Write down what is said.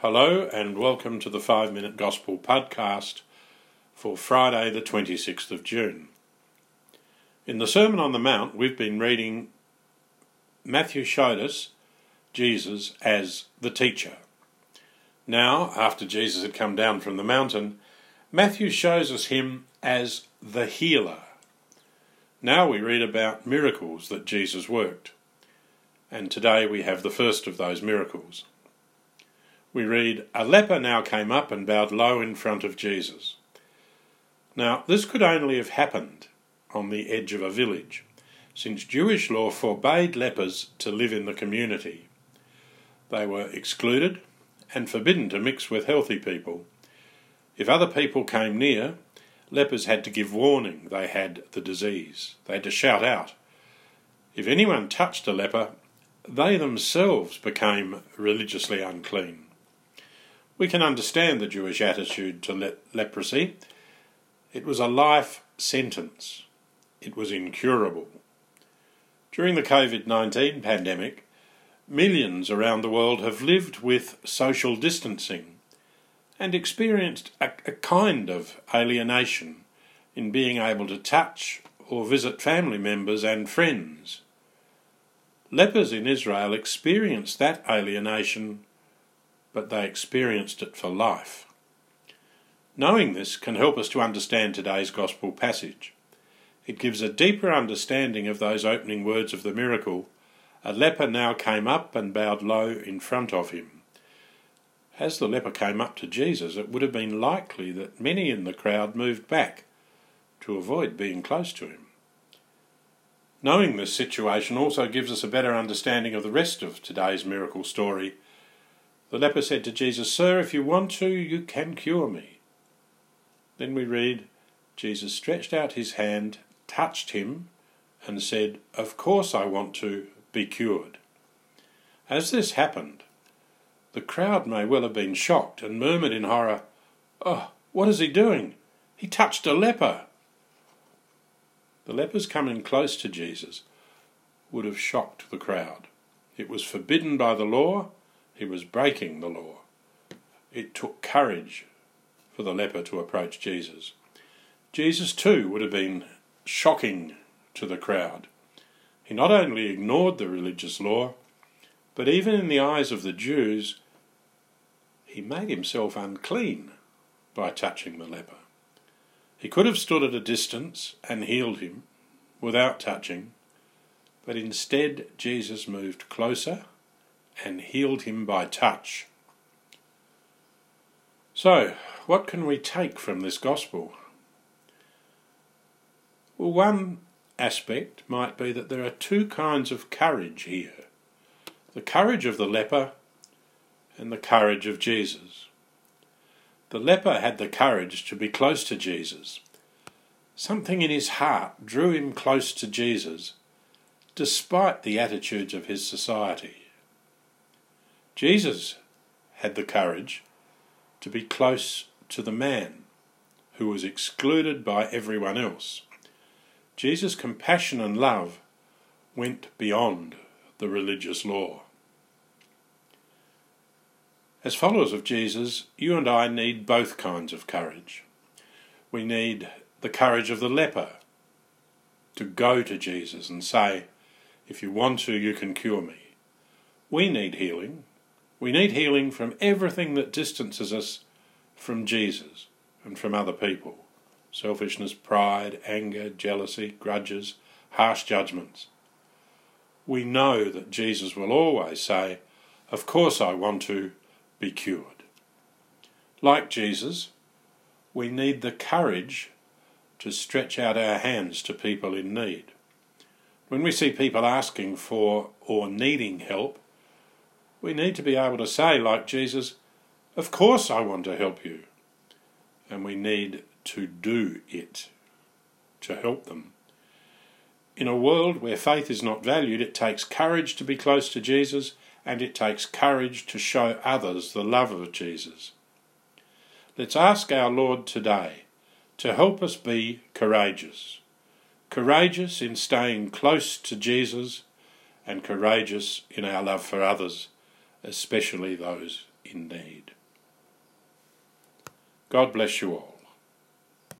Hello and welcome to the 5-Minute Gospel Podcast for Friday the 26th of June. In the Sermon on the Mount, we've been reading Matthew showed us Jesus as the teacher. Now, after Jesus had come down from the mountain, Matthew shows us him as the healer. Now we read about miracles that Jesus worked, and today we have the first of those miracles. We read, "A leper now came up and bowed low in front of Jesus." Now, this could only have happened on the edge of a village, since Jewish law forbade lepers to live in the community. They were excluded and forbidden to mix with healthy people. If other people came near, lepers had to give warning they had the disease. They had to shout out. If anyone touched a leper, they themselves became religiously unclean. We can understand the Jewish attitude to leprosy. It was a life sentence. It was incurable. During the COVID-19 pandemic, millions around the world have lived with social distancing and experienced a kind of alienation in being able to touch or visit family members and friends. Lepers in Israel experienced that alienation, but they experienced it for life. Knowing this can help us to understand today's gospel passage. It gives a deeper understanding of those opening words of the miracle, "A leper now came up and bowed low in front of him." As the leper came up to Jesus, it would have been likely that many in the crowd moved back to avoid being close to him. Knowing this situation also gives us a better understanding of the rest of today's miracle story. The leper said to Jesus, "Sir, if you want to, you can cure me." Then we read, Jesus stretched out his hand, touched him, and said, "Of course I want to, be cured." As this happened, the crowd may well have been shocked and murmured in horror, "Oh, what is he doing? He touched a leper." The lepers coming close to Jesus would have shocked the crowd. It was forbidden by the law. He was breaking the law. It took courage for the leper to approach Jesus. Jesus too would have been shocking to the crowd. He not only ignored the religious law, but even in the eyes of the Jews, he made himself unclean by touching the leper. He could have stood at a distance and healed him without touching, but instead Jesus moved closer and healed him by touch. So, what can we take from this gospel? Well, one aspect might be that there are two kinds of courage here: the courage of the leper and the courage of Jesus. The leper had the courage to be close to Jesus. Something in his heart drew him close to Jesus, despite the attitudes of his society. Jesus had the courage to be close to the man who was excluded by everyone else. Jesus' compassion and love went beyond the religious law. As followers of Jesus, you and I need both kinds of courage. We need the courage of the leper to go to Jesus and say, "If you want to, you can cure me." We need healing. We need healing from everything that distances us from Jesus and from other people: selfishness, pride, anger, jealousy, grudges, harsh judgments. We know that Jesus will always say, "Of course I want to, be cured." Like Jesus, we need the courage to stretch out our hands to people in need. When we see people asking for or needing help, we need to be able to say, like Jesus, "Of course I want to help you." And we need to do it to help them. In a world where faith is not valued, it takes courage to be close to Jesus, and it takes courage to show others the love of Jesus. Let's ask our Lord today to help us be courageous. Courageous in staying close to Jesus and courageous in our love for others, especially those in need. God bless you all.